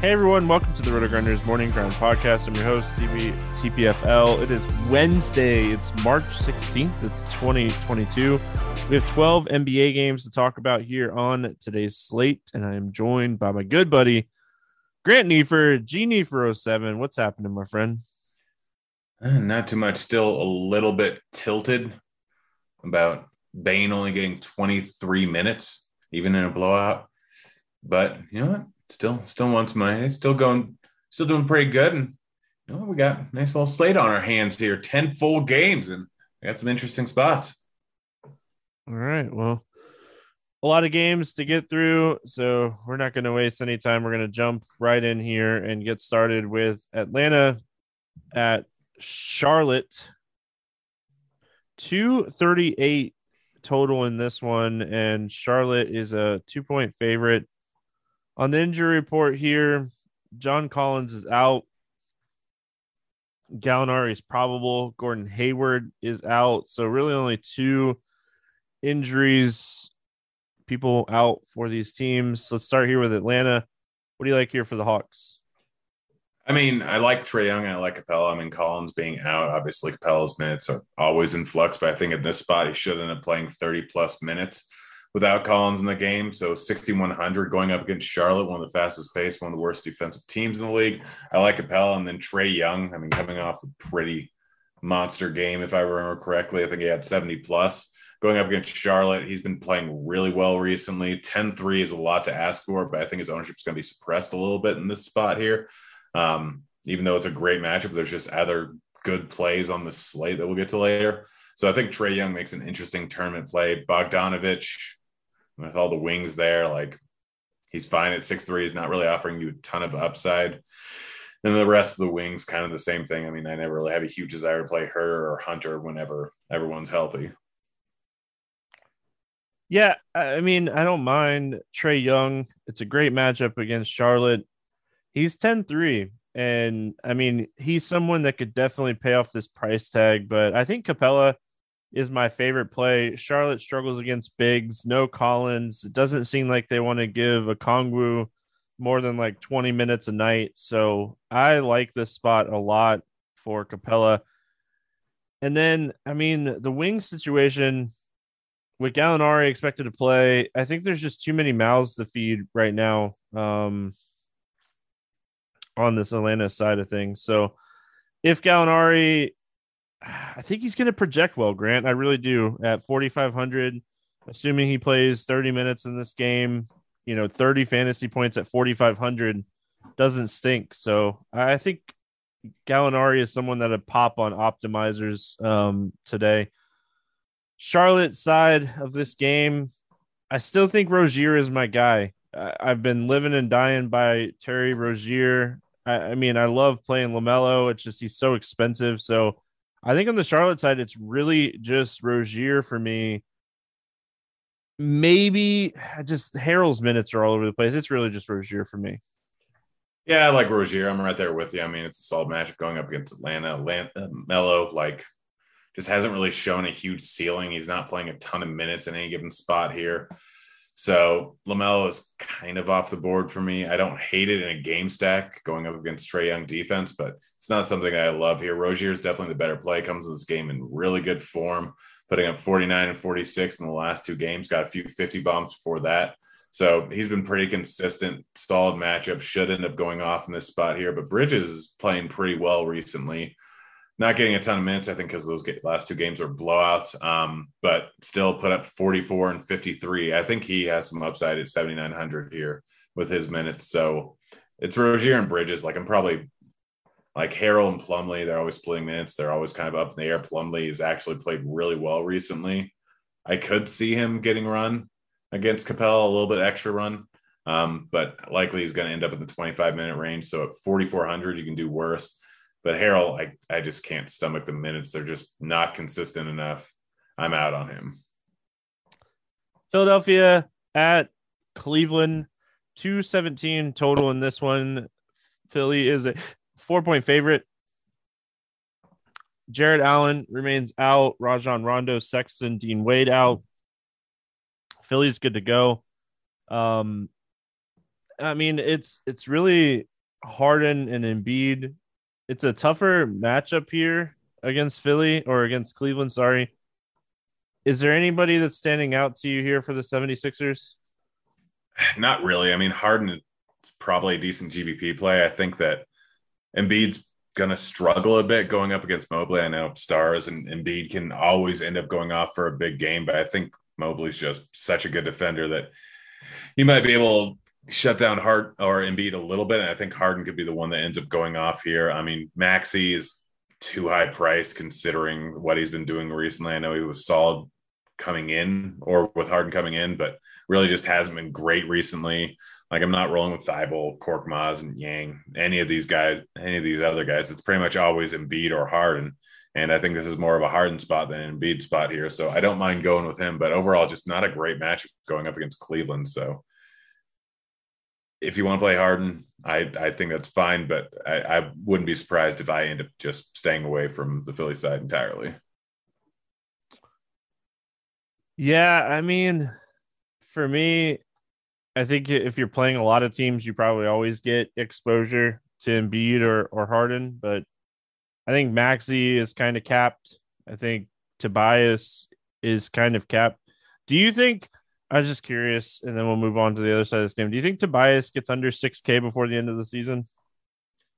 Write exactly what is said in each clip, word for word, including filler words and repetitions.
Hey everyone, welcome to the Roto-Grinders Morning Grind Podcast. I'm your host, Stevie T P F L. It is Wednesday. It's March sixteenth. It's twenty twenty-two. We have twelve N B A games to talk about here on today's slate, and I am joined by my good buddy, Grant Niefer, G Niefer oh seven. What's happening, my friend? Not too much. Still a little bit tilted about Bane only getting twenty-three minutes, even in a blowout. But you know what? Still, still wants money. Still going, still doing pretty good. And you know, we got a nice little slate on our hands here. ten full games, and we got some interesting spots. All right. Well, a lot of games to get through, so we're not going to waste any time. We're going to jump right in here and get started with Atlanta at Charlotte. two thirty-eight total in this one, and Charlotte is a two-point favorite. On the injury report here, John Collins is out. Gallinari is probable. Gordon Hayward is out. So really only two injuries, people out for these teams. Let's start here with Atlanta. What do you like here for the Hawks? I mean, I like Trae Young and I like Capella. I mean, Collins being out, obviously Capella's minutes are always in flux, but I think at this spot he should end up playing thirty-plus minutes without Collins in the game. So sixty-one hundred going up against Charlotte, one of the fastest paced, one of the worst defensive teams in the league. I like Capella and then Trae Young. I mean, coming off a pretty monster game, if I remember correctly. I think he had seventy plus. Going up against Charlotte, he's been playing really well recently. ten three is a lot to ask for, but I think his ownership is going to be suppressed a little bit in this spot here. Um, even though it's a great matchup, there's just other good plays on the slate that we'll get to later. So I think Trae Young makes an interesting tournament play. Bogdanovich, with all the wings there, like he's fine at six three. He's not really offering you a ton of upside. And the rest of the wings, kind of the same thing. I mean, I never really have a huge desire to play her or Hunter whenever everyone's healthy. Yeah, I mean, I don't mind Trae Young. It's a great matchup against Charlotte. He's ten three. And, I mean, he's someone that could definitely pay off this price tag. But I think Capella is my favorite play. Charlotte struggles against bigs, no Collins. It doesn't seem like they want to give a Kongwu more than like twenty minutes a night. So I like this spot a lot for Capella. And then, I mean, the wing situation with Gallinari expected to play, I think there's just too many mouths to feed right now um, on this Atlanta side of things. So if Gallinari, I think he's going to project well, Grant. I really do. At forty-five hundred, assuming he plays thirty minutes in this game, you know, thirty fantasy points at forty-five hundred doesn't stink. So I think Gallinari is someone that'd pop on optimizers um, today. Charlotte side of this game, I still think Rozier is my guy. I- I've been living and dying by Terry Rozier. I-, I mean, I love playing LaMelo. It's just he's so expensive. So I think on the Charlotte side, it's really just Rozier for me. maybe just Harrell's minutes are all over the place. It's really just Rozier for me. Yeah, I like Rozier. I'm right there with you. I mean, it's a solid matchup going up against Atlanta. Atlanta Melo, like, just hasn't really shown a huge ceiling. He's not playing a ton of minutes in any given spot here. So LaMelo is kind of off the board for me. I don't hate it in a game stack going up against Trae Young defense, but it's not something I love here. Rozier is definitely the better play. Comes in this game in really good form, putting up forty-nine and forty-six in the last two games. Got a few fifty bombs before that. So he's been pretty consistent, solid matchup. Should end up going off in this spot here. But Bridges is playing pretty well recently. Not getting a ton of minutes, I think, because those last two games were blowouts, um, but still put up forty-four and fifty-three. I think he has some upside at seventy-nine hundred here with his minutes. So it's Rozier and Bridges. Like, I'm probably like Harrell and Plumley. They're always splitting minutes. They're always kind of up in the air. Plumley has actually played really well recently. I could see him getting run against Capella, a little bit extra run, um, but likely he's going to end up in the twenty-five minute range. So at forty-four hundred, you can do worse. But Harrell, I, I just can't stomach the minutes. They're just not consistent enough. I'm out on him. Philadelphia at Cleveland, two seventeen total in this one. Philly is a four-point favorite. Jared Allen remains out. Rajon Rondo, Sexton, Dean Wade out. Philly's good to go. Um, I mean, it's it's really Harden and Embiid. It's a tougher matchup here against Philly or against Cleveland. Sorry. Is there anybody that's standing out to you here for the 76ers? Not really. I mean, Harden is probably a decent G B P play. I think that Embiid's going to struggle a bit going up against Mobley. I know stars and Embiid can always end up going off for a big game, but I think Mobley's just such a good defender that he might be able to shut down Harden or Embiid a little bit, and I think Harden could be the one that ends up going off here. I mean, Maxey is too high priced considering what he's been doing recently. I know he was solid coming in or with Harden coming in, but really just hasn't been great recently. Like, I'm not rolling with Thibault, Korkmaz, and Yang, any of these guys, any of these other guys. It's pretty much always Embiid or Harden, and I think this is more of a Harden spot than an Embiid spot here, so I don't mind going with him, but overall just not a great matchup going up against Cleveland, so if you want to play Harden, I, I think that's fine, but I, I wouldn't be surprised if I end up just staying away from the Philly side entirely. Yeah, I mean, for me, I think if you're playing a lot of teams, you probably always get exposure to Embiid or, or Harden, but I think Maxey is kind of capped. I think Tobias is kind of capped. Do you think... I was just curious, and then we'll move on to the other side of this game. Do you think Tobias gets under six K before the end of the season?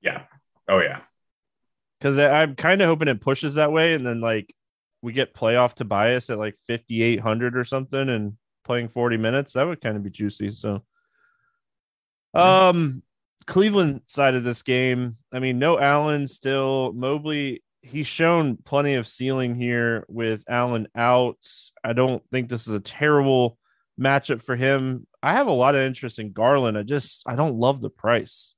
Yeah. Oh, yeah. Because I'm kind of hoping it pushes that way, and then, like, we get playoff Tobias at, like, fifty-eight hundred or something and playing forty minutes. That would kind of be juicy. So, um, Cleveland side of this game, I mean, no Allen still. Mobley, he's shown plenty of ceiling here with Allen out. I don't think this is a terrible matchup for him. I have a lot of interest in Garland. I just, I don't love the price.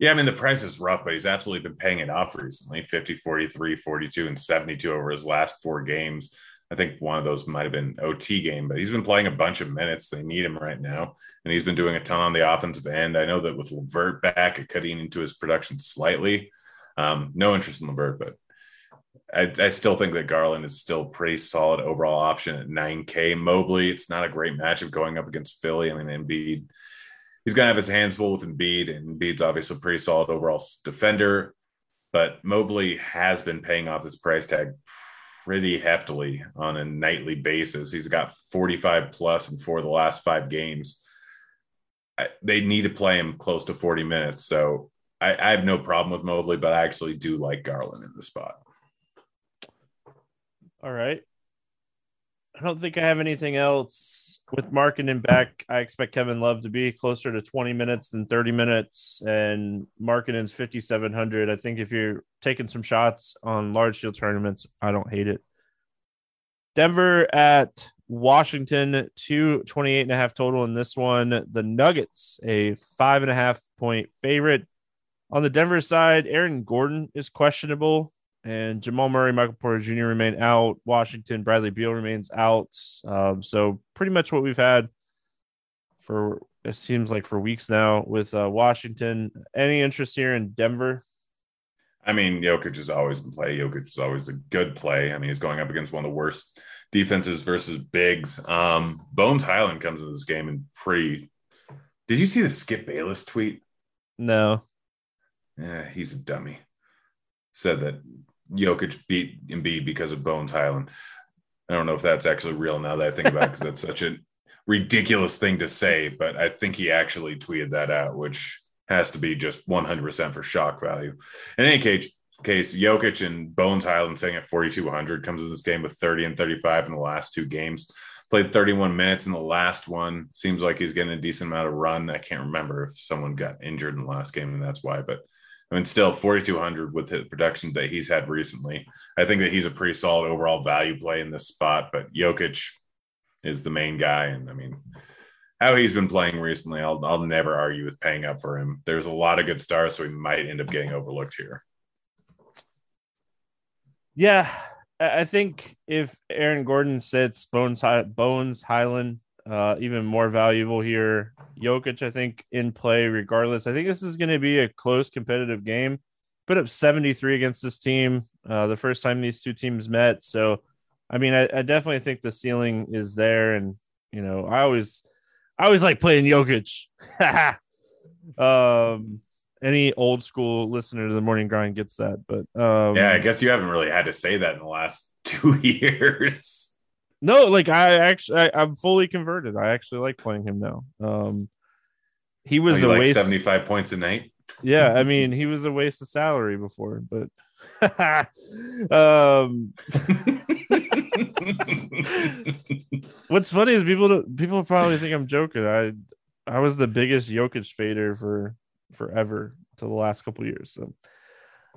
Yeah, I mean, the price is rough, but he's absolutely been paying it off recently. fifty, forty-three, forty-two, and seventy-two over his last four games. I think one of those might have been O T game, but he's been playing a bunch of minutes. They need him right now, and he's been doing a ton on the offensive end. I know that with LeVert back, it could eat into his production slightly. Um, no interest in LeVert, but I, I still think that Garland is still pretty solid overall option at nine K. Mobley, it's not a great matchup going up against Philly. I mean, Embiid, he's going to have his hands full with Embiid, and Embiid's obviously a pretty solid overall defender, but Mobley has been paying off his price tag pretty heftily on a nightly basis. He's got forty-five plus in four of the last five games. I, they need to play him close to forty minutes, so I, I have no problem with Mobley, but I actually do like Garland in the spot. All right. I don't think I have anything else. With Markkinen back, I expect Kevin Love to be closer to twenty minutes than thirty minutes, and Markkinen's fifty-seven hundred. I think if you're taking some shots on large field tournaments, I don't hate it. Denver at Washington, two twenty-eight and a half total in this one. The Nuggets, a five and a half point favorite. On the Denver side, Aaron Gordon is questionable. and Jamal Murray, Michael Porter Junior remain out. Washington, Bradley Beal remains out. Um, so pretty much what we've had for, it seems like, for weeks now with uh, Washington. Any interest here in Denver? I mean, Jokic has always been play. Jokic is always a good play. I mean, he's going up against one of the worst defenses versus bigs. Um, Bones Hyland comes into this game and pretty – did you see the Skip Bayless tweet? No. Yeah, he's a dummy. Said that Jokic beat Embiid because of Bones Hyland. I don't know if that's actually real now that I think about it, because that's such a ridiculous thing to say, but I think he actually tweeted that out, which – has to be just one hundred percent for shock value. In any case, case Jokic and Bones Hyland sitting at forty-two hundred comes in this game with thirty and thirty-five in the last two games. Played thirty-one minutes in the last one. Seems like he's getting a decent amount of run. I can't remember if someone got injured in the last game, and that's why. But, I mean, still, forty-two hundred with the production that he's had recently. I think that he's a pretty solid overall value play in this spot, but Jokic is the main guy, and, I mean – how he's been playing recently, I'll I'll never argue with paying up for him. There's a lot of good stars, so he might end up getting overlooked here. Yeah, I think if Aaron Gordon sits, Bones Bones Hyland, uh, even more valuable here. Jokic, I think, in play regardless. I think this is going to be a close competitive game. Put up seventy-three against this team, uh, the first time these two teams met. So, I mean, I, I definitely think the ceiling is there. And, you know, I always... I always like playing Jokic. um, any old school listener to the Morning Grind gets that, but um, yeah, I guess you haven't really had to say that in the last two years. No, like I actually, I, I'm fully converted. I actually like playing him now. Um, he was oh, a like waste seventy-five points a night. Yeah, I mean, he was a waste of salary before, but um. What's funny is people don't, people probably think I'm joking. I I was the biggest Jokic fader for forever to the last couple of years. So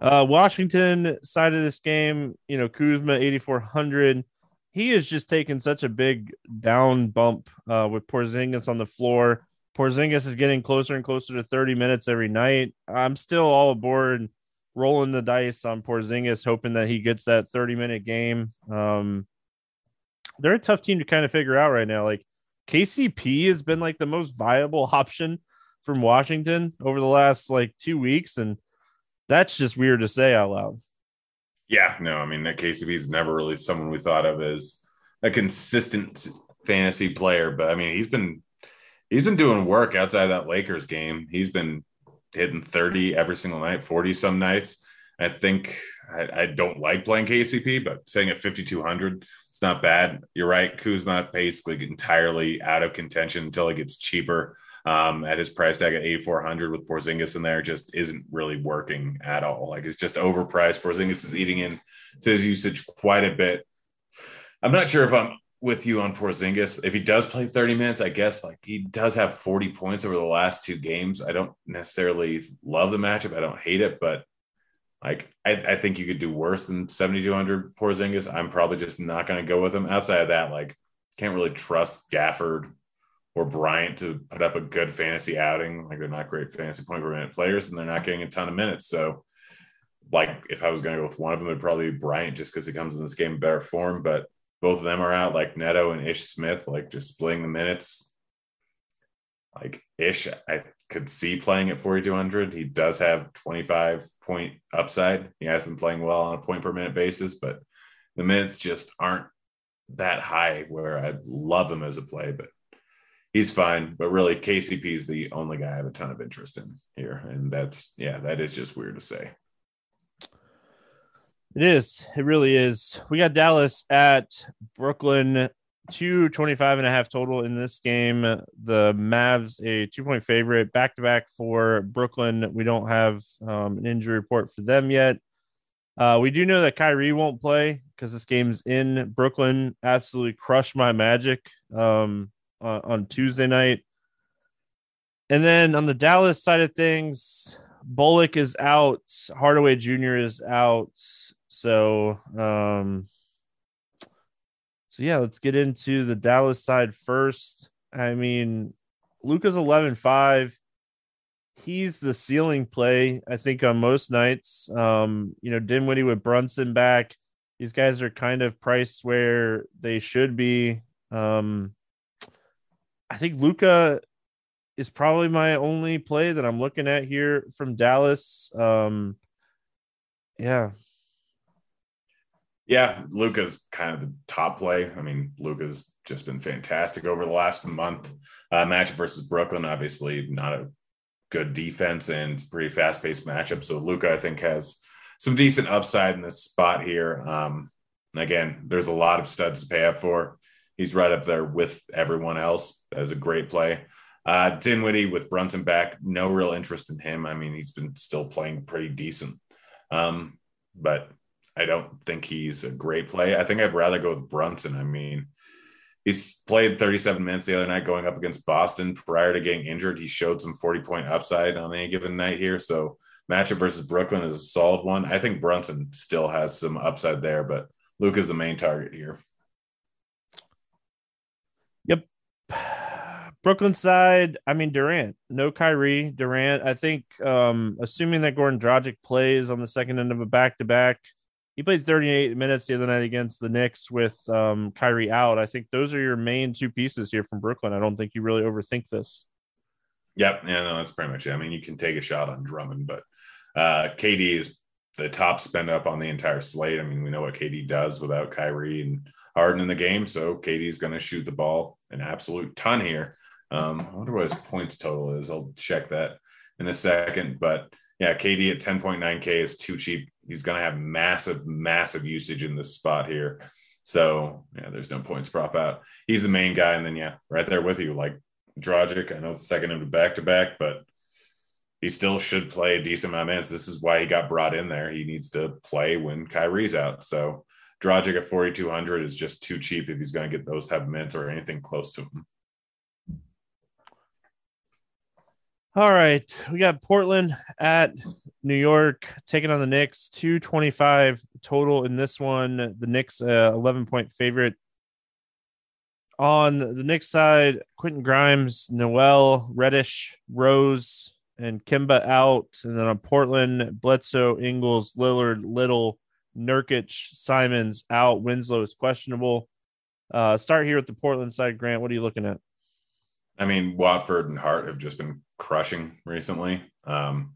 uh, Washington side of this game, you know, Kuzma eighty-four hundred. He is just taking such a big down bump uh, with Porzingis on the floor. Porzingis is getting closer and closer to thirty minutes every night. I'm still all aboard rolling the dice on Porzingis, hoping that he gets that thirty minute game. Um, they're a tough team to kind of figure out right now. Like K C P has been like the most viable option from Washington over the last like two weeks. And that's just weird to say out loud. Yeah, no, I mean, that K C P is never really someone we thought of as a consistent fantasy player, but I mean, he's been, he's been doing work outside of that Lakers game. He's been hitting thirty every single night, forty some nights. I think I, I don't like playing K C P, but sitting at fifty-two hundred, it's not bad. You're right. Kuzma basically entirely out of contention until it gets cheaper. Um, at his price tag at eighty-four hundred with Porzingis in there, just isn't really working at all. Like, it's just overpriced. Porzingis is eating into his usage quite a bit. I'm not sure if I'm with you on Porzingis. If he does play thirty minutes, I guess like he does have forty points over the last two games. I don't necessarily love the matchup. I don't hate it, but like I, I think you could do worse than seventy-two hundred Porzingis. I'm probably just not going to go with him. Outside of that, like, can't really trust Gafford or Bryant to put up a good fantasy outing. Like, they're not great fantasy point per minute players, and they're not getting a ton of minutes. So, like, if I was going to go with one of them, it'd probably be Bryant, just because he comes in this game in better form. But both of them are out, like Neto and Ish Smith, like just splitting the minutes. Like Ish, I could see playing at forty-two hundred. He does have twenty-five point upside. He has been playing well on a point per minute basis, but the minutes just aren't that high where I'd love him as a play, but he's fine. But really, K C P is the only guy I have a ton of interest in here. And that's, yeah, that is just weird to say. It is. It really is. We got Dallas at Brooklyn, two twenty-five and a half total in this game. The Mavs, a two-point favorite, back-to-back for Brooklyn. We don't have um, an injury report for them yet. Uh, we do know that Kyrie won't play because this game's in Brooklyn. Absolutely crushed my Magic um, uh, on Tuesday night. And then on the Dallas side of things, Bullock is out. Hardaway Junior is out. So, um, so yeah, let's get into the Dallas side first. I mean, Luka's eleven five. he's the ceiling play, I think, on most nights. Um, you know, Dinwiddie with Brunson back. These guys are kind of priced where they should be. Um, I think Luka is probably my only play that I'm looking at here from Dallas. Um, yeah. Yeah, Luka's kind of the top play. I mean, Luka's just been fantastic over the last month. Uh, match versus Brooklyn, obviously not a good defense and pretty fast-paced matchup. So Luka, I think, has some decent upside in this spot here. Um, again, there's a lot of studs to pay up for. He's right up there with everyone else as a great play. Uh, Dinwiddie with Brunson back, no real interest in him. I mean, he's been still playing pretty decent, um, but I don't think he's a great play. I think I'd rather go with Brunson. I mean, he's played thirty-seven minutes the other night going up against Boston. Prior to getting injured, he showed some forty-point upside on any given night here. So matchup versus Brooklyn is a solid one. I think Brunson still has some upside there, but Luka's the main target here. Yep. Brooklyn side, I mean, Durant. No Kyrie, Durant. I think, um, assuming that Goran Dragic plays on the second end of a back-to-back, he played thirty-eight minutes the other night against the Knicks with um, Kyrie out. I think those are your main two pieces here from Brooklyn. I don't think you really overthink this. Yep. Yeah, no, that's pretty much it. I mean, you can take a shot on Drummond, but uh, K D is the top spend up on the entire slate. I mean, we know what K D does without Kyrie and Harden in the game. So K D's going to shoot the ball an absolute ton here. Um, I wonder what his points total is. I'll check that in a second, but yeah, K D at ten point nine K is too cheap. He's going to have massive, massive usage in this spot here. So, yeah, there's no points prop out. He's the main guy. And then, yeah, right there with you, like Dragic. I know it's second into back-to-back, but he still should play a decent amount of minutes. This is why he got brought in there. He needs to play when Kyrie's out. So Dragic at forty-two hundred is just too cheap if he's going to get those type of minutes or anything close to him. All right, we got Portland at New York taking on the Knicks. two twenty-five total in this one. The Knicks, uh, eleven-point favorite. On the Knicks side, Quentin Grimes, Noel, Reddish, Rose, and Kemba out. And then on Portland, Bledsoe, Ingles, Lillard, Little, Nurkic, Simons out. Winslow is questionable. Uh, start here at the Portland side, Grant. What are you looking at? I mean, Watford and Hart have just been crushing recently. Um,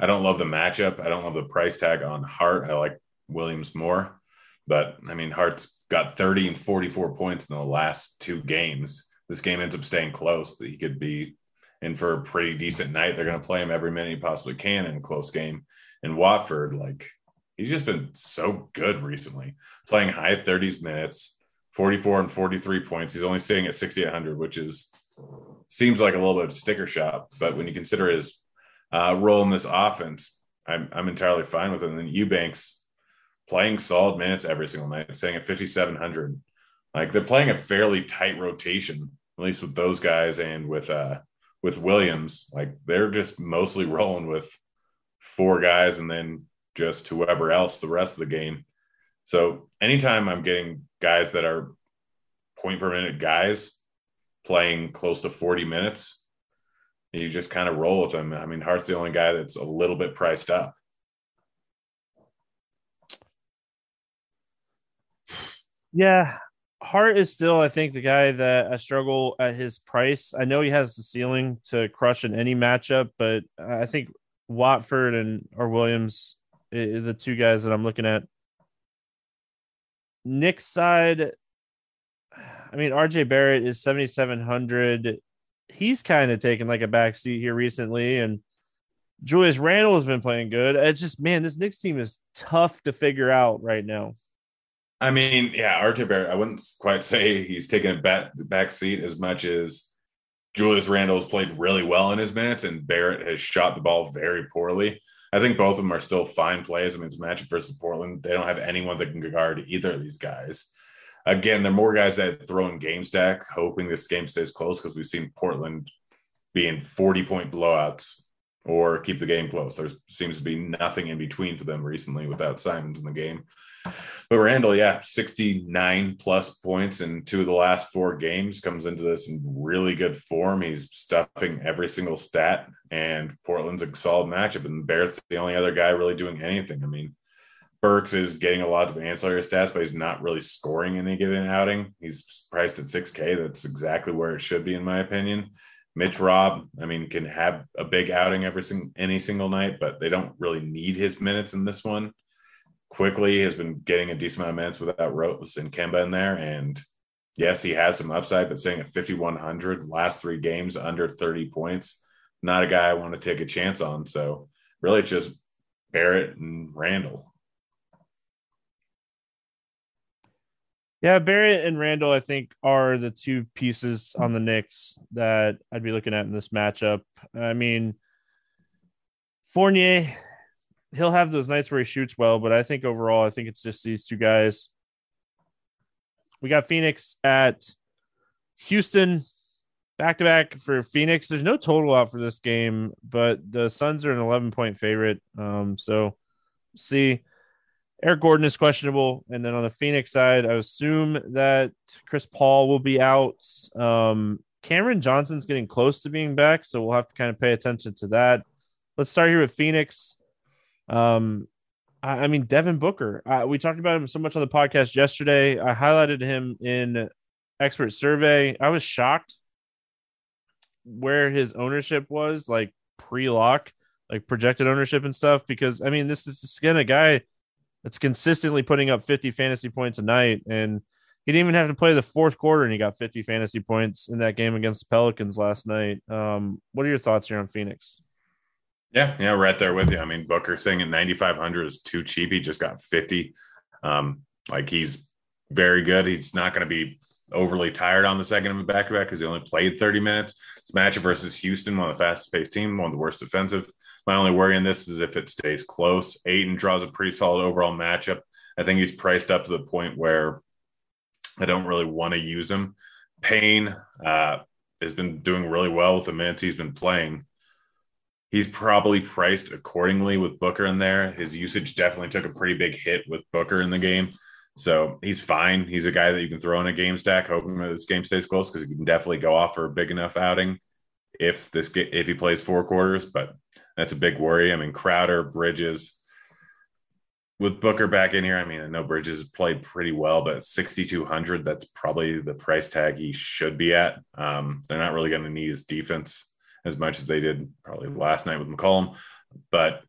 I don't love the matchup. I don't love the price tag on Hart. I like Williams more. But, I mean, Hart's got thirty and forty-four points in the last two games. This game ends up staying close. He could be in for a pretty decent night. They're going to play him every minute he possibly can in a close game. And Watford, like, he's just been so good recently, playing high thirties minutes, forty-four and forty-three points. He's only sitting at sixty-eight hundred, which is – seems like a little bit of sticker shop, but when you consider his uh, role in this offense, I'm, I'm entirely fine with it. And then Eubanks playing solid minutes every single night, staying at fifty-seven hundred. Like, they're playing a fairly tight rotation, at least with those guys and with uh, with Williams. Like, they're just mostly rolling with four guys and then just whoever else the rest of the game. So anytime I'm getting guys that are point per minute guys playing close to forty minutes, you just kind of roll with them. I mean, Hart's the only guy that's a little bit priced up. Yeah, Hart is still, I think, the guy that I struggle at his price. I know he has the ceiling to crush in any matchup, but I think Watford and or Williams are the two guys that I'm looking at. Nick's side, I mean, R J Barrett is seventy-seven hundred. He's kind of taken like a backseat here recently, and Julius Randle has been playing good. It's just, man, this Knicks team is tough to figure out right now. I mean, yeah, R J Barrett, I wouldn't quite say he's taken a back, backseat as much as Julius Randle has played really well in his minutes, and Barrett has shot the ball very poorly. I think both of them are still fine plays. I mean, it's a matchup versus Portland. They don't have anyone that can guard either of these guys. Again, there are more guys that throw in game stack, hoping this game stays close, because we've seen Portland be in forty-point blowouts or keep the game close. There seems to be nothing in between for them recently without Simons in the game. But Randall, yeah, sixty-nine plus points in two of the last four games, comes into this in really good form. He's stuffing every single stat, and Portland's a solid matchup, and Barrett's the only other guy really doing anything. I mean, Burks is getting a lot of ancillary stats, but he's not really scoring in any given outing. He's priced at six K. That's exactly where it should be, in my opinion. Mitch Robb, I mean, can have a big outing every single, any single night, but they don't really need his minutes in this one. Quickly has been getting a decent amount of minutes without Rose and Kemba in there. And yes, he has some upside, but sitting at fifty-one hundred, last three games, under thirty points, not a guy I want to take a chance on. So really it's just Barrett and Randall. Yeah, Barrett and Randall, I think, are the two pieces on the Knicks that I'd be looking at in this matchup. I mean, Fournier, he'll have those nights where he shoots well, but I think overall, I think it's just these two guys. We got Phoenix at Houston, back-to-back for Phoenix. There's no total out for this game, but the Suns are an eleven-point favorite. Um, so, see, Eric Gordon is questionable. And then on the Phoenix side, I assume that Chris Paul will be out. Um, Cameron Johnson's getting close to being back, so we'll have to kind of pay attention to that. Let's start here with Phoenix. Um, I, I mean, Devin Booker, I, we talked about him so much on the podcast yesterday. I highlighted him in expert survey. I was shocked where his ownership was, like pre-lock, like projected ownership and stuff, because I mean, this is the skin of guy that's consistently putting up fifty fantasy points a night. And he didn't even have to play the fourth quarter, and he got fifty fantasy points in that game against the Pelicans last night. Um, what are your thoughts here on Phoenix? Yeah, yeah, right there with you. I mean, Booker saying at ninety-five hundred is too cheap. He just got fifty. Um, like, he's very good. He's not going to be overly tired on the second of a back-to-back because he only played thirty minutes. This matchup versus Houston, one of the fastest-paced team, one of the worst defensive. My only worry in this is if it stays close. Ayton draws a pretty solid overall matchup. I think he's priced up to the point where I don't really want to use him. Payne uh, has been doing really well with the minutes he's been playing. He's probably priced accordingly with Booker in there. His usage definitely took a pretty big hit with Booker in the game. So he's fine. He's a guy that you can throw in a game stack, hoping that this game stays close, because he can definitely go off for a big enough outing if this if he plays four quarters. But that's a big worry. I mean, Crowder, Bridges. With Booker back in here, I mean, I know Bridges played pretty well, but sixty-two hundred, that's probably the price tag he should be at. Um, they're not really going to need his defense as much as they did probably last night with McCollum, but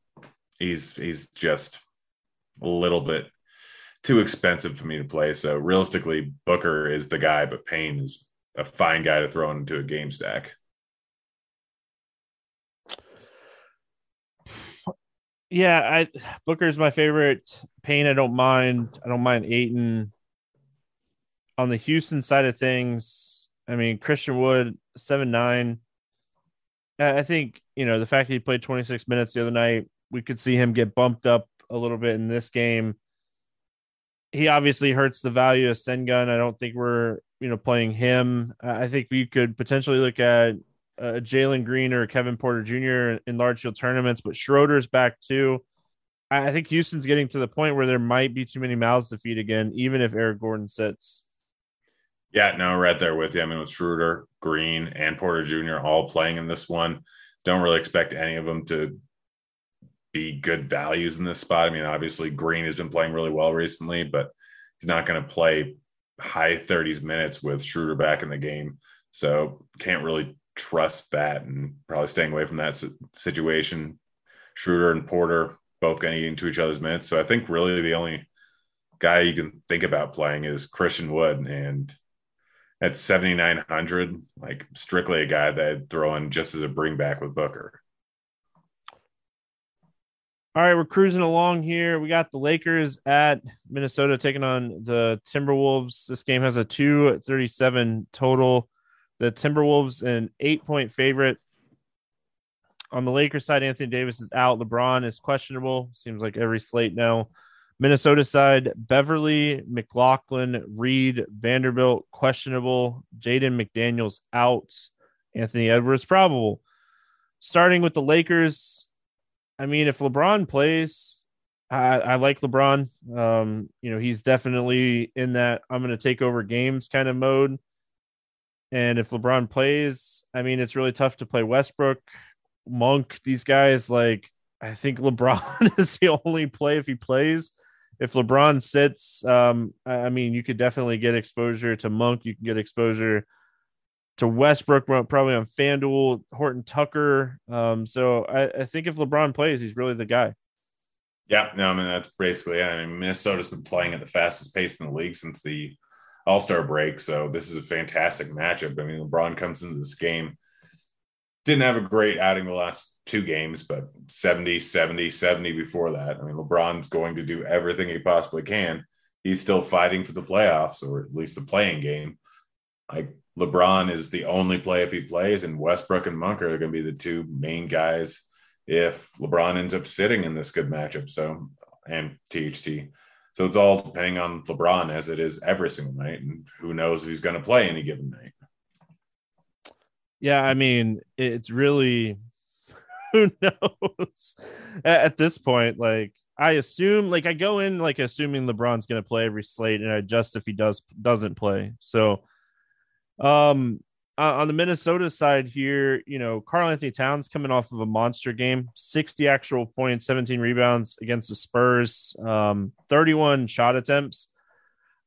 he's he's just a little bit too expensive for me to play. So realistically, Booker is the guy, but Payne is a fine guy to throw into a game stack. Yeah, I Booker's my favorite. Payne, I don't mind. I don't mind Ayton. On the Houston side of things, I mean, Christian Wood, seven nine. I think, you know, the fact that he played twenty-six minutes the other night, we could see him get bumped up a little bit in this game. He obviously hurts the value of Sengun. I don't think we're, you know, playing him. I think we could potentially look at uh, Jalen Green or Kevin Porter Junior in large field tournaments, but Schroeder's back too. I think Houston's getting to the point where there might be too many mouths to feed again, even if Eric Gordon sits. Yeah, no, right there with you. I mean, with Schroeder, Green, and Porter Junior all playing in this one, don't really expect any of them to be good values in this spot. I mean, obviously, Green has been playing really well recently, but he's not going to play high thirties minutes with Schroeder back in the game. So can't really trust that, and probably staying away from that situation. Schroeder and Porter both going to eat into each other's minutes. So I think really the only guy you can think about playing is Christian Wood, and at seventy-nine hundred, like strictly a guy that I'd throw in just as a bring back with Booker. All right, we're cruising along here. We got the Lakers at Minnesota taking on the Timberwolves. This game has a two thirty-seven total. The Timberwolves an eight-point favorite. On the Lakers side, Anthony Davis is out. LeBron is questionable. Seems like every slate now. Minnesota side, Beverly, McLaughlin, Reed, Vanderbilt, questionable. Jaden McDaniels out. Anthony Edwards, probable. Starting with the Lakers, I mean, if LeBron plays, I, I like LeBron. Um, you know, he's definitely in that I'm going to take over games kind of mode. And if LeBron plays, I mean, it's really tough to play Westbrook, Monk, these guys. Like, I think LeBron is the only play if he plays. If LeBron sits, um, I mean, you could definitely get exposure to Monk. You can get exposure to Westbrook, probably on FanDuel, Horton Tucker. Um, so I, I think if LeBron plays, he's really the guy. Yeah, no, I mean, that's basically it. I mean, Minnesota's been playing at the fastest pace in the league since the All-Star break. So this is a fantastic matchup. I mean, LeBron comes into this game. Didn't have a great outing the last two games, but seventy, seventy, seventy before that. I mean, LeBron's going to do everything he possibly can. He's still fighting for the playoffs, or at least the playing game. Like, LeBron is the only play if he plays, and Westbrook and Monk are going to be the two main guys if LeBron ends up sitting in this good matchup. So, and T H T. So it's all depending on LeBron, as it is every single night. And who knows if he's going to play any given night. Yeah. I mean, it's really, who knows at this point? Like, I assume, like, I go in, like, assuming LeBron's going to play every slate, and I adjust if he does, doesn't play. So, um, Uh, on the Minnesota side here, you know, Karl Anthony Towns coming off of a monster game, sixty actual points, seventeen rebounds against the Spurs, um, thirty-one shot attempts.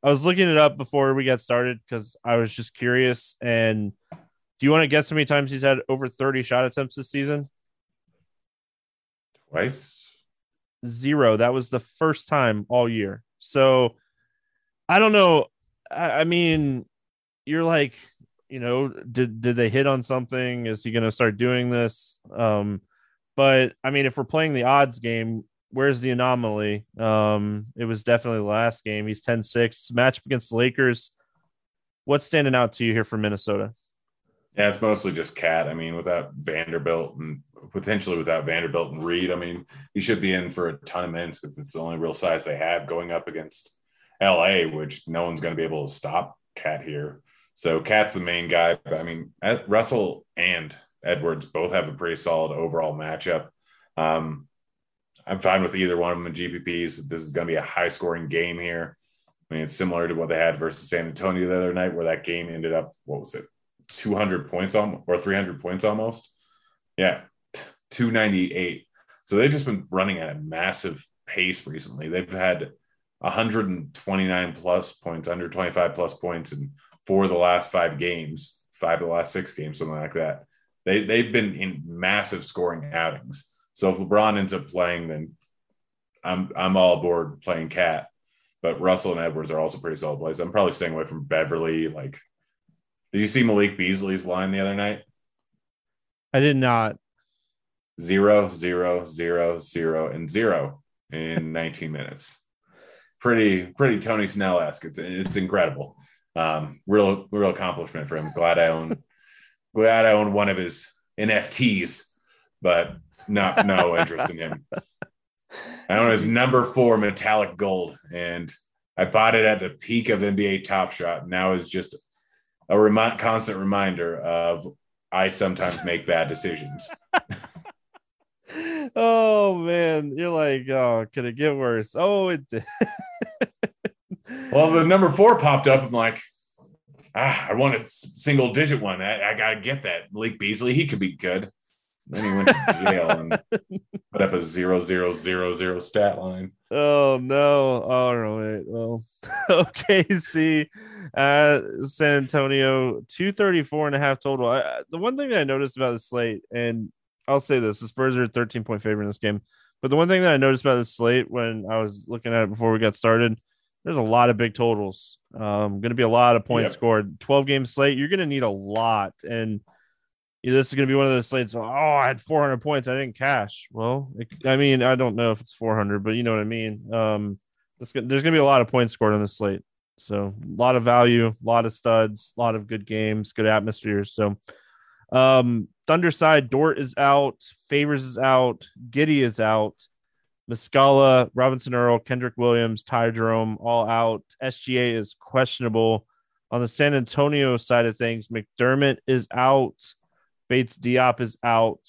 I was looking it up before we got started because I was just curious. And do you want to guess how many times he's had over thirty shot attempts this season? Twice. Zero. That was the first time all year. So I don't know. I, I mean, you're like, you know, did, did they hit on something? Is he going to start doing this? Um, but I mean, if we're playing the odds game, where's the anomaly? Um, it was definitely the last game. He's ten six match against the Lakers. What's standing out to you here for Minnesota? Yeah, it's mostly just Cat. I mean, without Vanderbilt and potentially without Vanderbilt and Reed, I mean, he should be in for a ton of minutes because it's the only real size they have going up against L A, which no one's going to be able to stop Cat here. So Cat's the main guy. I mean, Russell and Edwards both have a pretty solid overall matchup. Um, I'm fine with either one of them in G P Ps. This is going to be a high-scoring game here. I mean, it's similar to what they had versus San Antonio the other night, where that game ended up, what was it, two hundred points almost, or three hundred points almost? Yeah, two ninety-eight. So they've just been running at a massive pace recently. They've had one hundred twenty-nine plus points, one hundred twenty-five plus points, and for the last five games, five of the last six games, something like that. They, they've been in massive scoring outings. So if LeBron ends up playing, then I'm I'm all aboard playing Cat. But Russell and Edwards are also pretty solid plays. I'm probably staying away from Beverly. Like, did you see Malik Beasley's line the other night? I did not. Zero, zero, zero, zero, and zero in nineteen minutes. Pretty, pretty Tony Snell-esque. It's, it's incredible. Um, real, real accomplishment for him. Glad I own, glad I own one of his N F Ts, but not no interest in him. I own his number four metallic gold, and I bought it at the peak of N B A Top Shot. Now is just a remind, constant reminder of I sometimes make bad decisions. Oh man, you're like, oh, could it get worse? Oh, it did. Well, the number four popped up. I'm like, ah, I want a single digit one. I, I got to get that. Malik Beasley, he could be good. Then he went to jail and put up a zero, zero, zero, zero stat line. Oh, no. All right. Well, O K C, uh, San Antonio, two thirty-four and a half total. I, the one thing that I noticed about the slate, and I'll say this, the Spurs are a thirteen point favorite in this game. But the one thing that I noticed about the slate when I was looking at it before we got started, there's a lot of big totals. Um, going to be a lot of points yep. scored. twelve-game slate, you're going to need a lot. And this is going to be one of those slates, oh, I had four hundred points, I didn't cash. Well, it, I mean, I don't know if it's four hundred, but you know what I mean. Um, there's going to be a lot of points scored on this slate. So a lot of value, a lot of studs, a lot of good games, good atmosphere. So um, Thunder side, Dort is out, Favors is out, Giddey is out. Muscala, Robinson Earl, Kendrick Williams, Ty Jerome, all out. S G A is questionable. On the San Antonio side of things, McDermott is out. Bates Diop is out.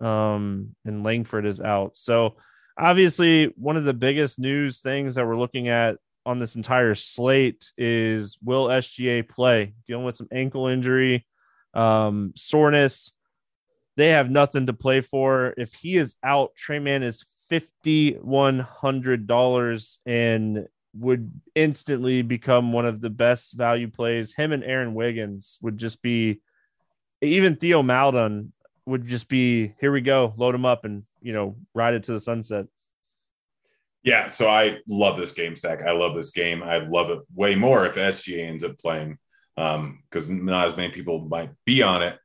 Um, and Langford is out. So Obviously, one of the biggest news things that we're looking at on this entire slate is, will S G A play? Dealing with some ankle injury, um, soreness. They have nothing to play for. If he is out, Trey Mann is five thousand one hundred dollars and would instantly become one of the best value plays. Him and Aaron Wiggins would just be, even Theo Maledon would just be, here we go, load him up and, you know, ride it to the sunset. Yeah, so I love this game stack. I love this game. I love it way more if S G A ends up playing, because um, not as many people might be on it.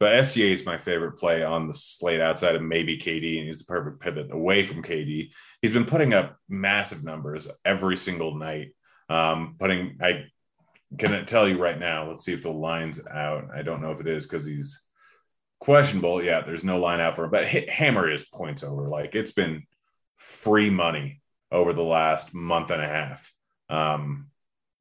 But S G A is my favorite play on the slate outside of maybe K D, and he's the perfect pivot away from K D. He's been putting up massive numbers every single night. Um, putting, I can tell you right now, let's see if the line's out. I don't know if it is because he's questionable. Yeah, there's no line out for him, but hit, hammer his points over. Like, it's been free money over the last month and a half. Um,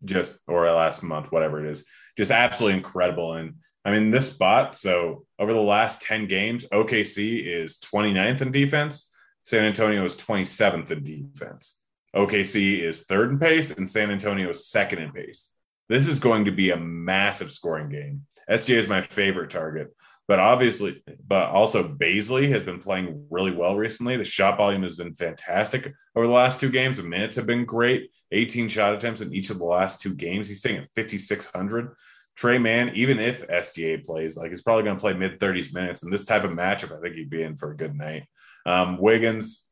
just, or last month, whatever it is. Just absolutely incredible. And I mean, this spot, so over the last ten games, O K C is twenty-ninth in defense. San Antonio is twenty-seventh in defense. O K C is third in pace, and San Antonio is second in pace. This is going to be a massive scoring game. S G A is my favorite target, but obviously, but also Bazley has been playing really well recently. The shot volume has been fantastic over the last two games. The minutes have been great. eighteen shot attempts in each of the last two games. He's staying at fifty-six hundred. Trey Mann, even if S G A plays, like, he's probably going to play mid-thirties minutes. And this type of matchup, I think he'd be in for a good night. Um, Wiggins,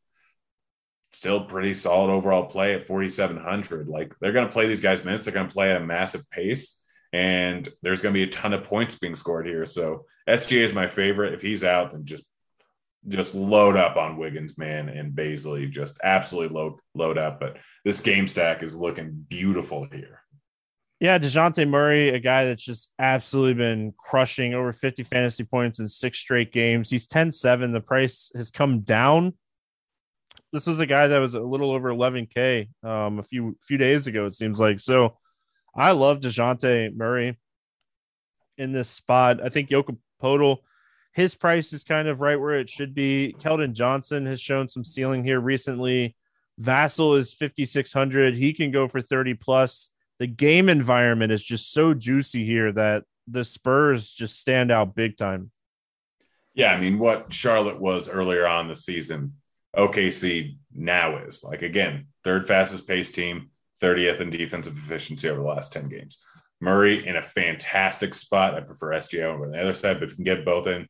still pretty solid overall play at forty-seven hundred. Like, they're going to play these guys minutes. They're going to play at a massive pace. And there's going to be a ton of points being scored here. So S G A is my favorite. If he's out, then just just load up on Wiggins, man, and Bazley. Just absolutely load, load up. But this game stack is looking beautiful here. Yeah, DeJounte Murray, a guy that's just absolutely been crushing, over fifty fantasy points in six straight games. He's ten seven. The price has come down. This was a guy that was a little over eleven K um, a few few days ago, it seems like. So I love DeJounte Murray in this spot. I think Jakob Poeltl, his price is kind of right where it should be. Keldon Johnson has shown some ceiling here recently. Vassell is fifty-six hundred. He can go for thirty plus. The game environment is just so juicy here that the Spurs just stand out big time. Yeah, I mean, what Charlotte was earlier on the season, O K C now is. Like, again, third fastest paced team, thirtieth in defensive efficiency over the last ten games. Murray in a fantastic spot. I prefer S G A over the other side, but if you can get both in,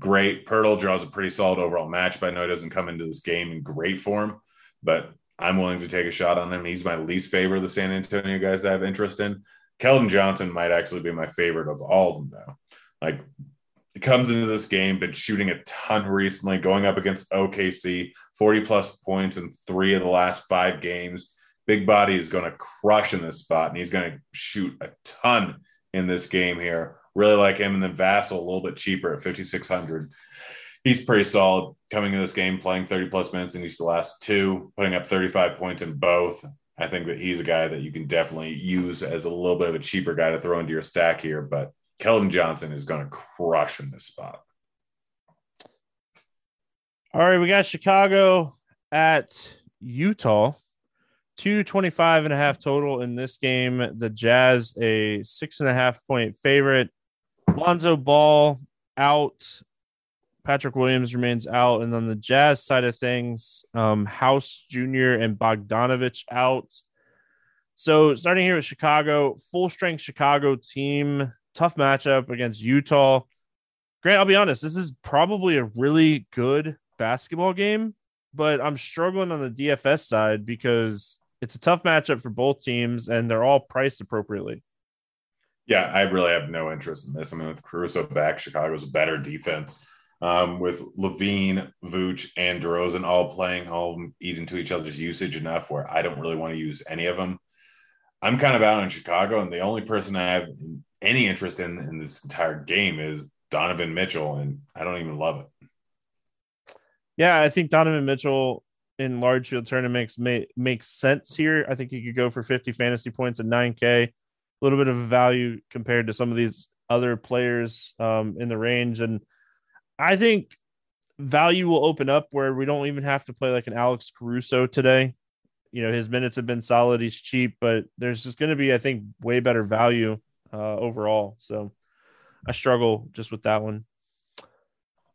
great. Poeltl draws a pretty solid overall match, but I know he doesn't come into this game in great form, but I'm willing to take a shot on him. He's my least favorite of the San Antonio guys that I have interest in. Keldon Johnson might actually be my favorite of all of them, though. Like, he comes into this game, been shooting a ton recently, going up against O K C, forty-plus points in three of the last five games. Big body is going to crush in this spot, and he's going to shoot a ton in this game here. Really like him. And then Vassell, a little bit cheaper at fifty-six hundred. He's pretty solid coming in this game, playing thirty plus minutes in each of the last two, putting up thirty-five points in both. I think that he's a guy that you can definitely use as a little bit of a cheaper guy to throw into your stack here, but Keldon Johnson is going to crush in this spot. All right, we got Chicago at Utah, two twenty-five and a half total in this game. The Jazz, a six and a half point favorite. Lonzo Ball out. Patrick Williams remains out. And on the Jazz side of things, um, House Junior and Bogdanovich out. So starting here with Chicago, full-strength Chicago team, tough matchup against Utah. Grant, I'll be honest, this is probably a really good basketball game, but I'm struggling on the D F S side because it's a tough matchup for both teams, and they're all priced appropriately. Yeah, I really have no interest in this. I mean, with Caruso back, Chicago's a better defense. Um, with Levine, Vooch, and DeRozan all playing, all eating to each other's usage enough where I don't really want to use any of them. I'm kind of out in Chicago, and the only person I have any interest in in this entire game is Donovan Mitchell, and I don't even love it. Yeah, I think Donovan Mitchell in large field tournaments may, makes sense here. I think he could go for fifty fantasy points at nine K, a little bit of value compared to some of these other players um, in the range, and I think value will open up where we don't even have to play like an Alex Caruso today. You know, his minutes have been solid. He's cheap, but there's just going to be, I think, way better value uh, overall. So I struggle just with that one.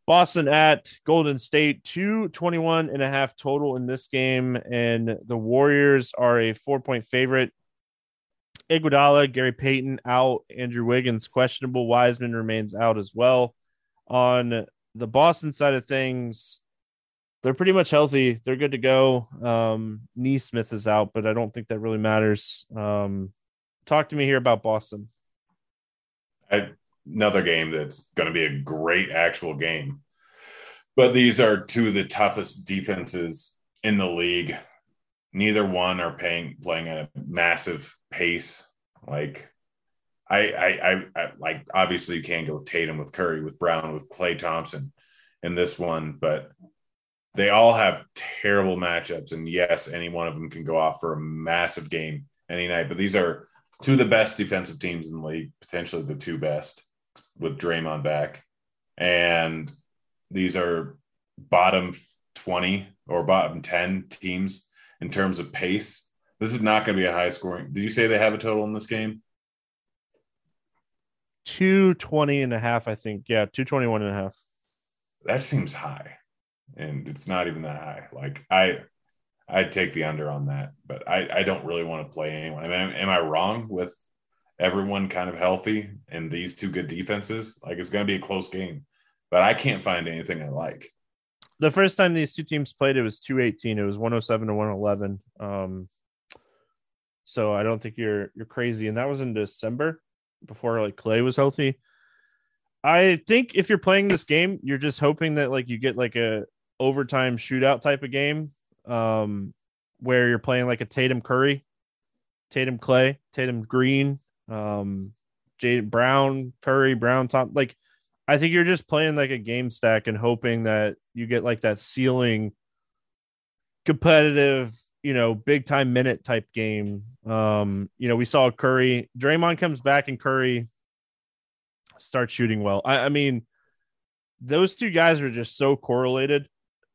Boston at Golden State, two twenty-one and a half total in this game. And the Warriors are a four point favorite. Iguodala, Gary Payton out, Andrew Wiggins questionable. Wiseman remains out as well. On the Boston side of things, they're pretty much healthy. They're good to go. Um, Neesmith is out, but I don't think that really matters. Um, talk to me here about Boston. I, another game that's going to be a great actual game. But these are two of the toughest defenses in the league. Neither one are paying, playing at a massive pace. Like, I, I, I, I like, obviously, you can't go Tatum with Curry, with Brown, with Klay Thompson in this one, but they all have terrible matchups, and yes, any one of them can go off for a massive game any night. But these are two of the best defensive teams in the league, potentially the two best with Draymond back. And these are bottom twenty or bottom ten teams in terms of pace. This is not going to be a high scoring. Did you say they have a total in this game? two twenty and a half, I think. Yeah, two twenty-one and a half. That seems high. And it's not even that high. Like I, I'd take the under on that, but I, I don't really want to play anyone. I mean, am I wrong with everyone kind of healthy and these two good defenses? Like, it's going to be a close game, but I can't find anything I like. The first time these two teams played, it was two eighteen. It was one oh seven to one eleven. Um, so I don't think you're you're crazy. And that was in December, before like Clay was healthy. I think if you're playing this game, you're just hoping that like you get like a overtime shootout type of game, um, where you're playing like a Tatum Curry, Tatum Clay, Tatum Green, um, Jayden Brown, Curry, Brown, Tom. Like, I think you're just playing like a game stack and hoping that you get like that ceiling competitive, you know, big time minute type game. Um, you know, we saw Curry, Draymond comes back and Curry start shooting well. I, I mean, those two guys are just so correlated.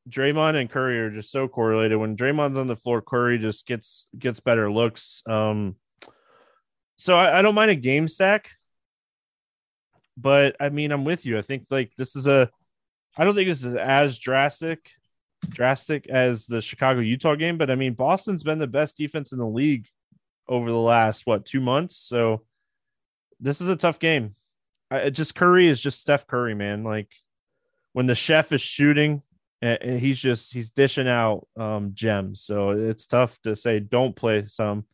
Draymond and Curry are just so correlated. When Draymond's on the floor, Curry just gets gets better looks. Um, so I, I don't mind a game stack, but I mean, I'm with you. I think like this is a, I don't think this is as drastic, drastic as the Chicago Utah game, but I mean, Boston's been the best defense in the league over the last what two months. So this is a tough game. I just Curry is just Steph Curry, man. Like when the chef is shooting, and he's just he's dishing out um, gems. So it's tough to say don't play some.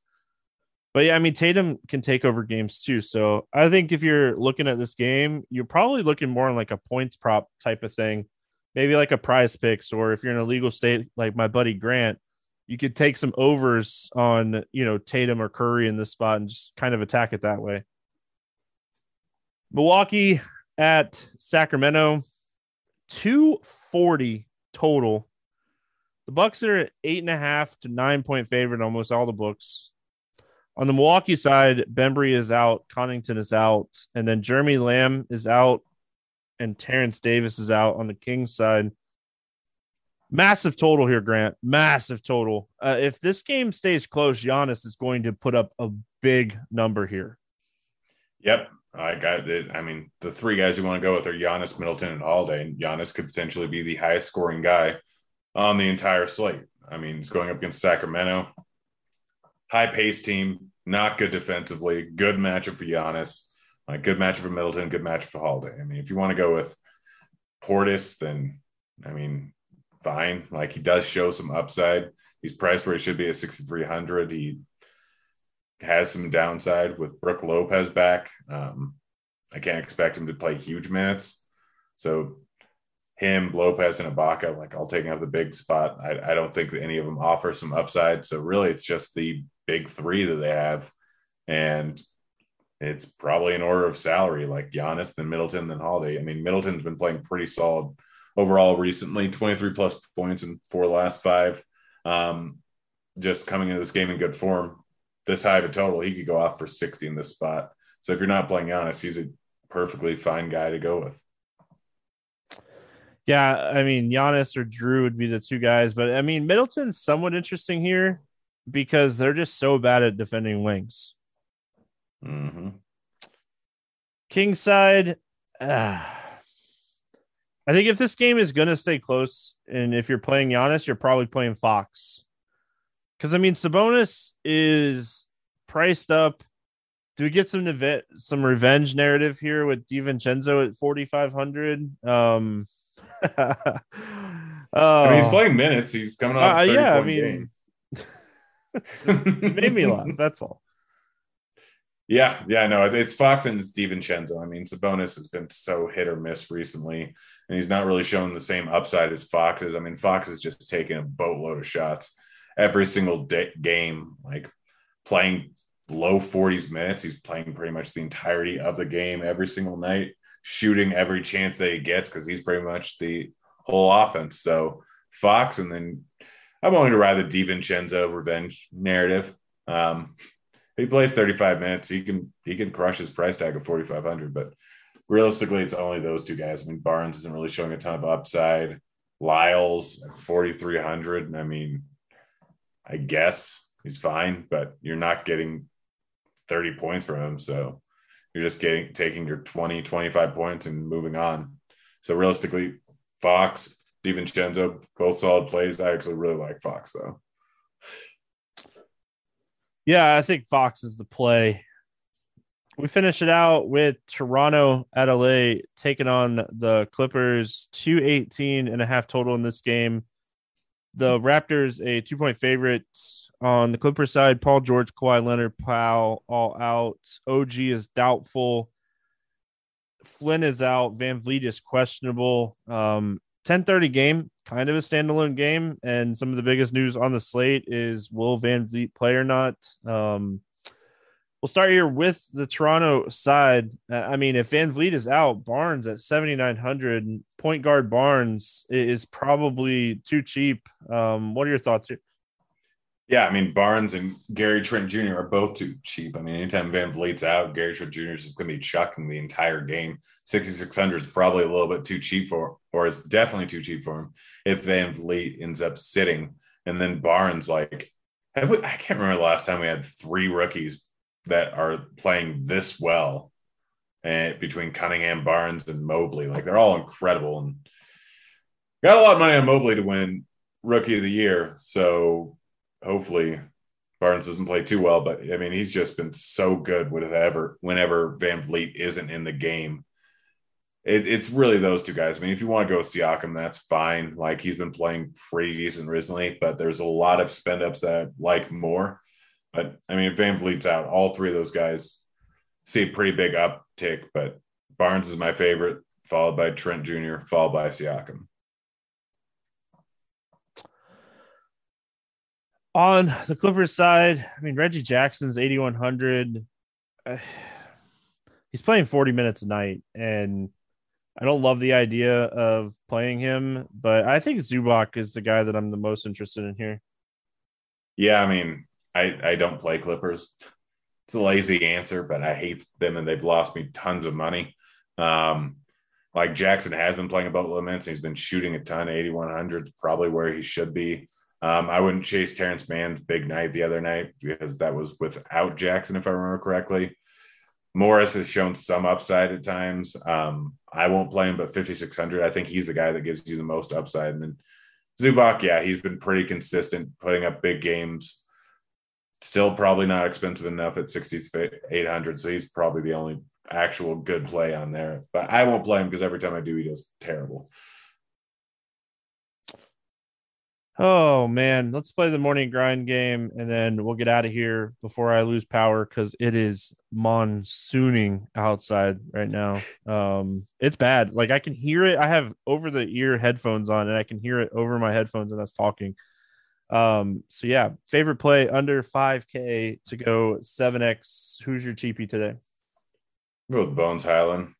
But yeah, I mean, Tatum can take over games too. So I think if you're looking at this game, you're probably looking more on like a points prop type of thing, maybe like a Prize Picks, or if you're in a legal state like my buddy Grant, you could take some overs on, you know, Tatum or Curry in this spot and just kind of attack it that way. Milwaukee at Sacramento, two forty total. The Bucks are at eight and a half to nine point favorite, almost all the books. On the Milwaukee side, Bembry is out, Connaughton is out, and then Jeremy Lamb is out, and Terrence Davis is out on the Kings side. Massive total here, Grant. Massive total. Uh, if this game stays close, Giannis is going to put up a big number here. Yep. I got it. I mean, the three guys you want to go with are Giannis, Middleton, and Holiday. And Giannis could potentially be the highest scoring guy on the entire slate. I mean, he's going up against Sacramento. High pace team, not good defensively. Good matchup for Giannis. Like, good matchup for Middleton, good matchup for Holiday. I mean, if you want to go with Portis, then, I mean, fine. Like, he does show some upside. He's priced where he should be at sixty-three hundred. He has some downside with Brooke Lopez back. Um, I can't expect him to play huge minutes. So him, Lopez, and Ibaka, like all taking up the big spot. I, I don't think that any of them offer some upside. So really it's just the big three that they have. And it's probably an order of salary, like Giannis, then Middleton, then Holiday. I mean, Middleton's been playing pretty solid overall recently, twenty-three plus points in four last five. Um, just coming into this game in good form. This high of a total, he could go off for sixty in this spot. So if you're not playing Giannis, he's a perfectly fine guy to go with. Yeah, I mean, Giannis or Drew would be the two guys. But, I mean, Middleton's somewhat interesting here because they're just so bad at defending wings. Mm-hmm. Kingside, uh, I think if this game is going to stay close, and if you're playing Giannis, you're probably playing Fox. Because, I mean, Sabonis is priced up. Do we get some nev- some revenge narrative here with DiVincenzo at forty-five hundred? Um, uh, I mean, he's playing minutes. He's coming off uh, a yeah, I mean, it made me laugh. That's all. Yeah, yeah, no, it's Fox and it's DiVincenzo. I mean, Sabonis has been so hit or miss recently, and he's not really shown the same upside as Fox is. I mean, Fox is just taking a boatload of shots every single day, game, like playing low forties minutes. He's playing pretty much the entirety of the game every single night, shooting every chance that he gets because he's pretty much the whole offense. So Fox, and then I'm going to ride the DiVincenzo revenge narrative. Um, he plays thirty-five minutes. He can he can crush his price tag of forty-five hundred, but realistically, it's only those two guys. I mean, Barnes isn't really showing a ton of upside. Lyles at forty-three hundred. I mean, I guess he's fine, but you're not getting thirty points from him, so you're just getting taking your twenty, twenty-five points and moving on. So realistically, Fox, DiVincenzo, both solid plays. I actually really like Fox, though. Yeah, I think Fox is the play. We finish it out with Toronto at L A taking on the Clippers, two eighteen and a half total in this game. The Raptors, a two-point favorite. On the Clippers side, Paul George, Kawhi Leonard, Powell, all out. O G is doubtful. Flynn is out. Van Vliet is questionable. Um, ten thirty game, kind of a standalone game. And some of the biggest news on the slate is, will Van Vliet play or not? Um, we'll start here with the Toronto side. Uh, I mean, if Van Vliet is out, Barnes at seventy-nine hundred. Point guard Barnes is probably too cheap. Um, what are your thoughts here? Yeah, I mean, Barnes and Gary Trent Junior are both too cheap. I mean, anytime Van Vliet's out, Gary Trent Junior is just going to be chucking the entire game. sixty-six hundred is probably a little bit too cheap for, or it's definitely too cheap for him if Van Vliet ends up sitting. And then Barnes, like, have we, I can't remember the last time we had three rookies that are playing this well, and between Cunningham, Barnes, and Mobley. Like, they're all incredible. And got a lot of money on Mobley to win Rookie of the Year, so hopefully Barnes doesn't play too well, but I mean, he's just been so good whenever, whenever Van Vliet isn't in the game. It, it's really those two guys. I mean, if you want to go with Siakam, that's fine. Like, he's been playing pretty decent recently, but there's a lot of spend ups that I like more. But I mean, if Van Vliet's out, all three of those guys see a pretty big uptick, but Barnes is my favorite, followed by Trent Junior, followed by Siakam. On the Clippers side, I mean, Reggie Jackson's eighty-one hundred. Uh, he's playing forty minutes a night, and I don't love the idea of playing him, but I think Zubac is the guy that I'm the most interested in here. Yeah, I mean, I, I don't play Clippers. It's a lazy answer, but I hate them, and they've lost me tons of money. Um, like, Jackson has been playing a boatload of minutes, and he's been shooting a ton. eighty-one hundred, probably where he should be. Um, I wouldn't chase Terrence Mann's big night the other night because that was without Jackson, if I remember correctly. Morris has shown some upside at times. Um, I won't play him, but fifty-six hundred, I think he's the guy that gives you the most upside. And then Zubac, yeah, he's been pretty consistent, putting up big games. Still probably not expensive enough at sixty-eight hundred, so he's probably the only actual good play on there. But I won't play him because every time I do, he does terrible. Oh, man, let's play the morning grind game, and then we'll get out of here before I lose power because it is monsooning outside right now. Um, it's bad. Like, I can hear it. I have over-the-ear headphones on, and I can hear it over my headphones and us talking. Um, so, yeah, favorite play under five K to go seven X. Who's your T P today? Go with Bones Hyland.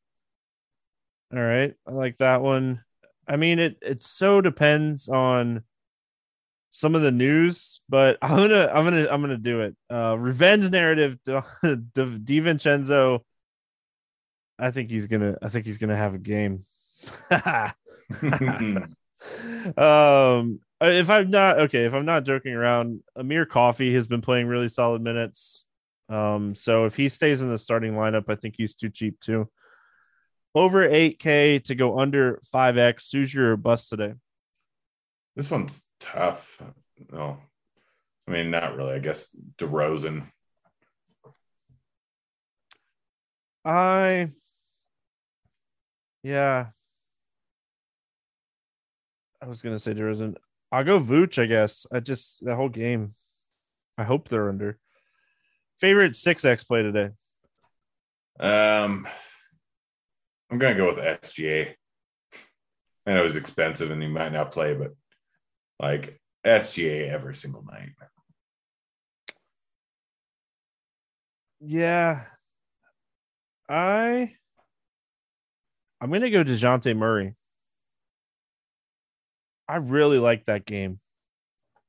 All right, I like that one. I mean, it it so depends on some of the news, but I'm gonna, I'm gonna, I'm gonna do it. Uh, revenge narrative, DiVincenzo. I think he's gonna, I think he's gonna have a game. um, if I'm not okay, if I'm not joking around, Amir Coffey has been playing really solid minutes. Um, so if he stays in the starting lineup, I think he's too cheap too. Over eight K to go under five X. Hoosier or bust today? This one's tough. No, I mean, not really. I guess DeRozan. I, yeah. I was going to say DeRozan. I'll go Vooch, I guess. I just, the whole game, I hope they're under. Favorite six X play today? Um, I'm going to go with S G A. I know he's expensive and he might not play, but like S G A every single night. Yeah. I, I'm going to go DeJounte Murray. I really like that game.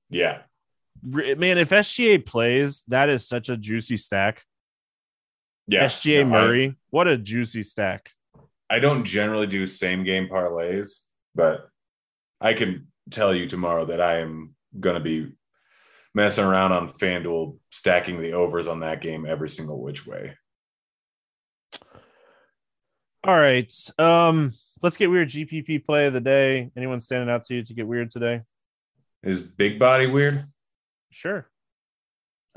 Yeah. Man, if S G A plays, that is such a juicy stack. Yeah. S G A no, Murray, I, what a juicy stack. I don't generally do same game parlays, but I can tell you tomorrow that I am going to be messing around on FanDuel, stacking the overs on that game every single which way. All right. Um, let's get weird. G P P play of the day. Anyone standing out to you to get weird today? Is Big Body weird? Sure.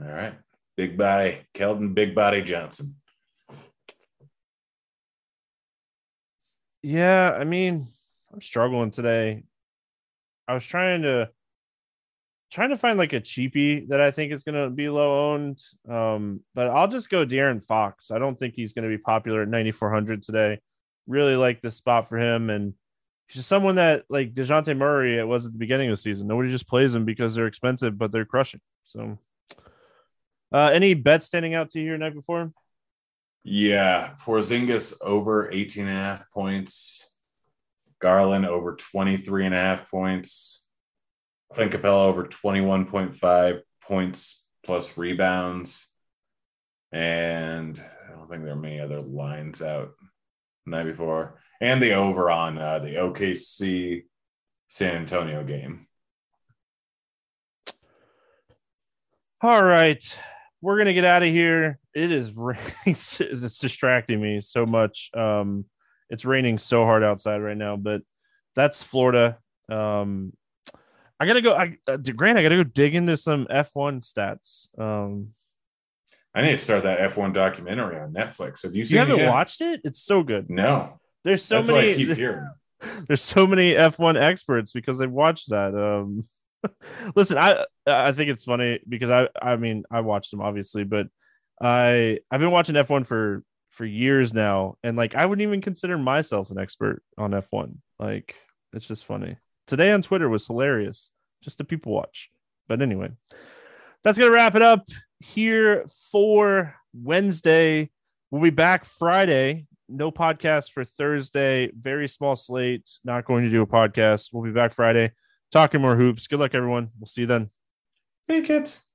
All right. Big Body. Keldon Big Body Johnson. Yeah, I mean, I'm struggling today. I was trying to trying to find like a cheapie that I think is going to be low owned. Um, but I'll just go De'Aaron Fox. I don't think he's going to be popular at ninety-four hundred today. Really like this spot for him. And he's just someone that, like DeJounte Murray, it was at the beginning of the season. Nobody just plays them because they're expensive, but they're crushing. So uh, any bets standing out to you here night before? Yeah. Porzingis over eighteen and a half points. Garland over twenty-three and a half points. I think Capella over twenty-one point five points plus rebounds. And I don't think there are many other lines out the night before. And the over on uh, the O K C San Antonio game. All right. We're going to get out of here. It is raining. It's distracting me so much. Um, it's raining so hard outside right now, but that's Florida. Um, I gotta go. I uh, Grant, I gotta go dig into some F one stats. Um, I need to start that F one documentary on Netflix. Have you seen? You haven't it watched it? It's so good. No, there's so That's many. What I keep hearing. There's so many F one experts because they watched that. Um, listen, I I think it's funny because I I mean I watched them obviously, but I I've been watching F one for for years now, and like I wouldn't even consider myself an expert on F one. Like it's just funny. Today on Twitter was hilarious. Just a people watch. But anyway, that's going to wrap it up here for Wednesday. We'll be back Friday. No podcast for Thursday. Very small slate. Not going to do a podcast. We'll be back Friday. Talking more hoops. Good luck, everyone. We'll see you then. Take it.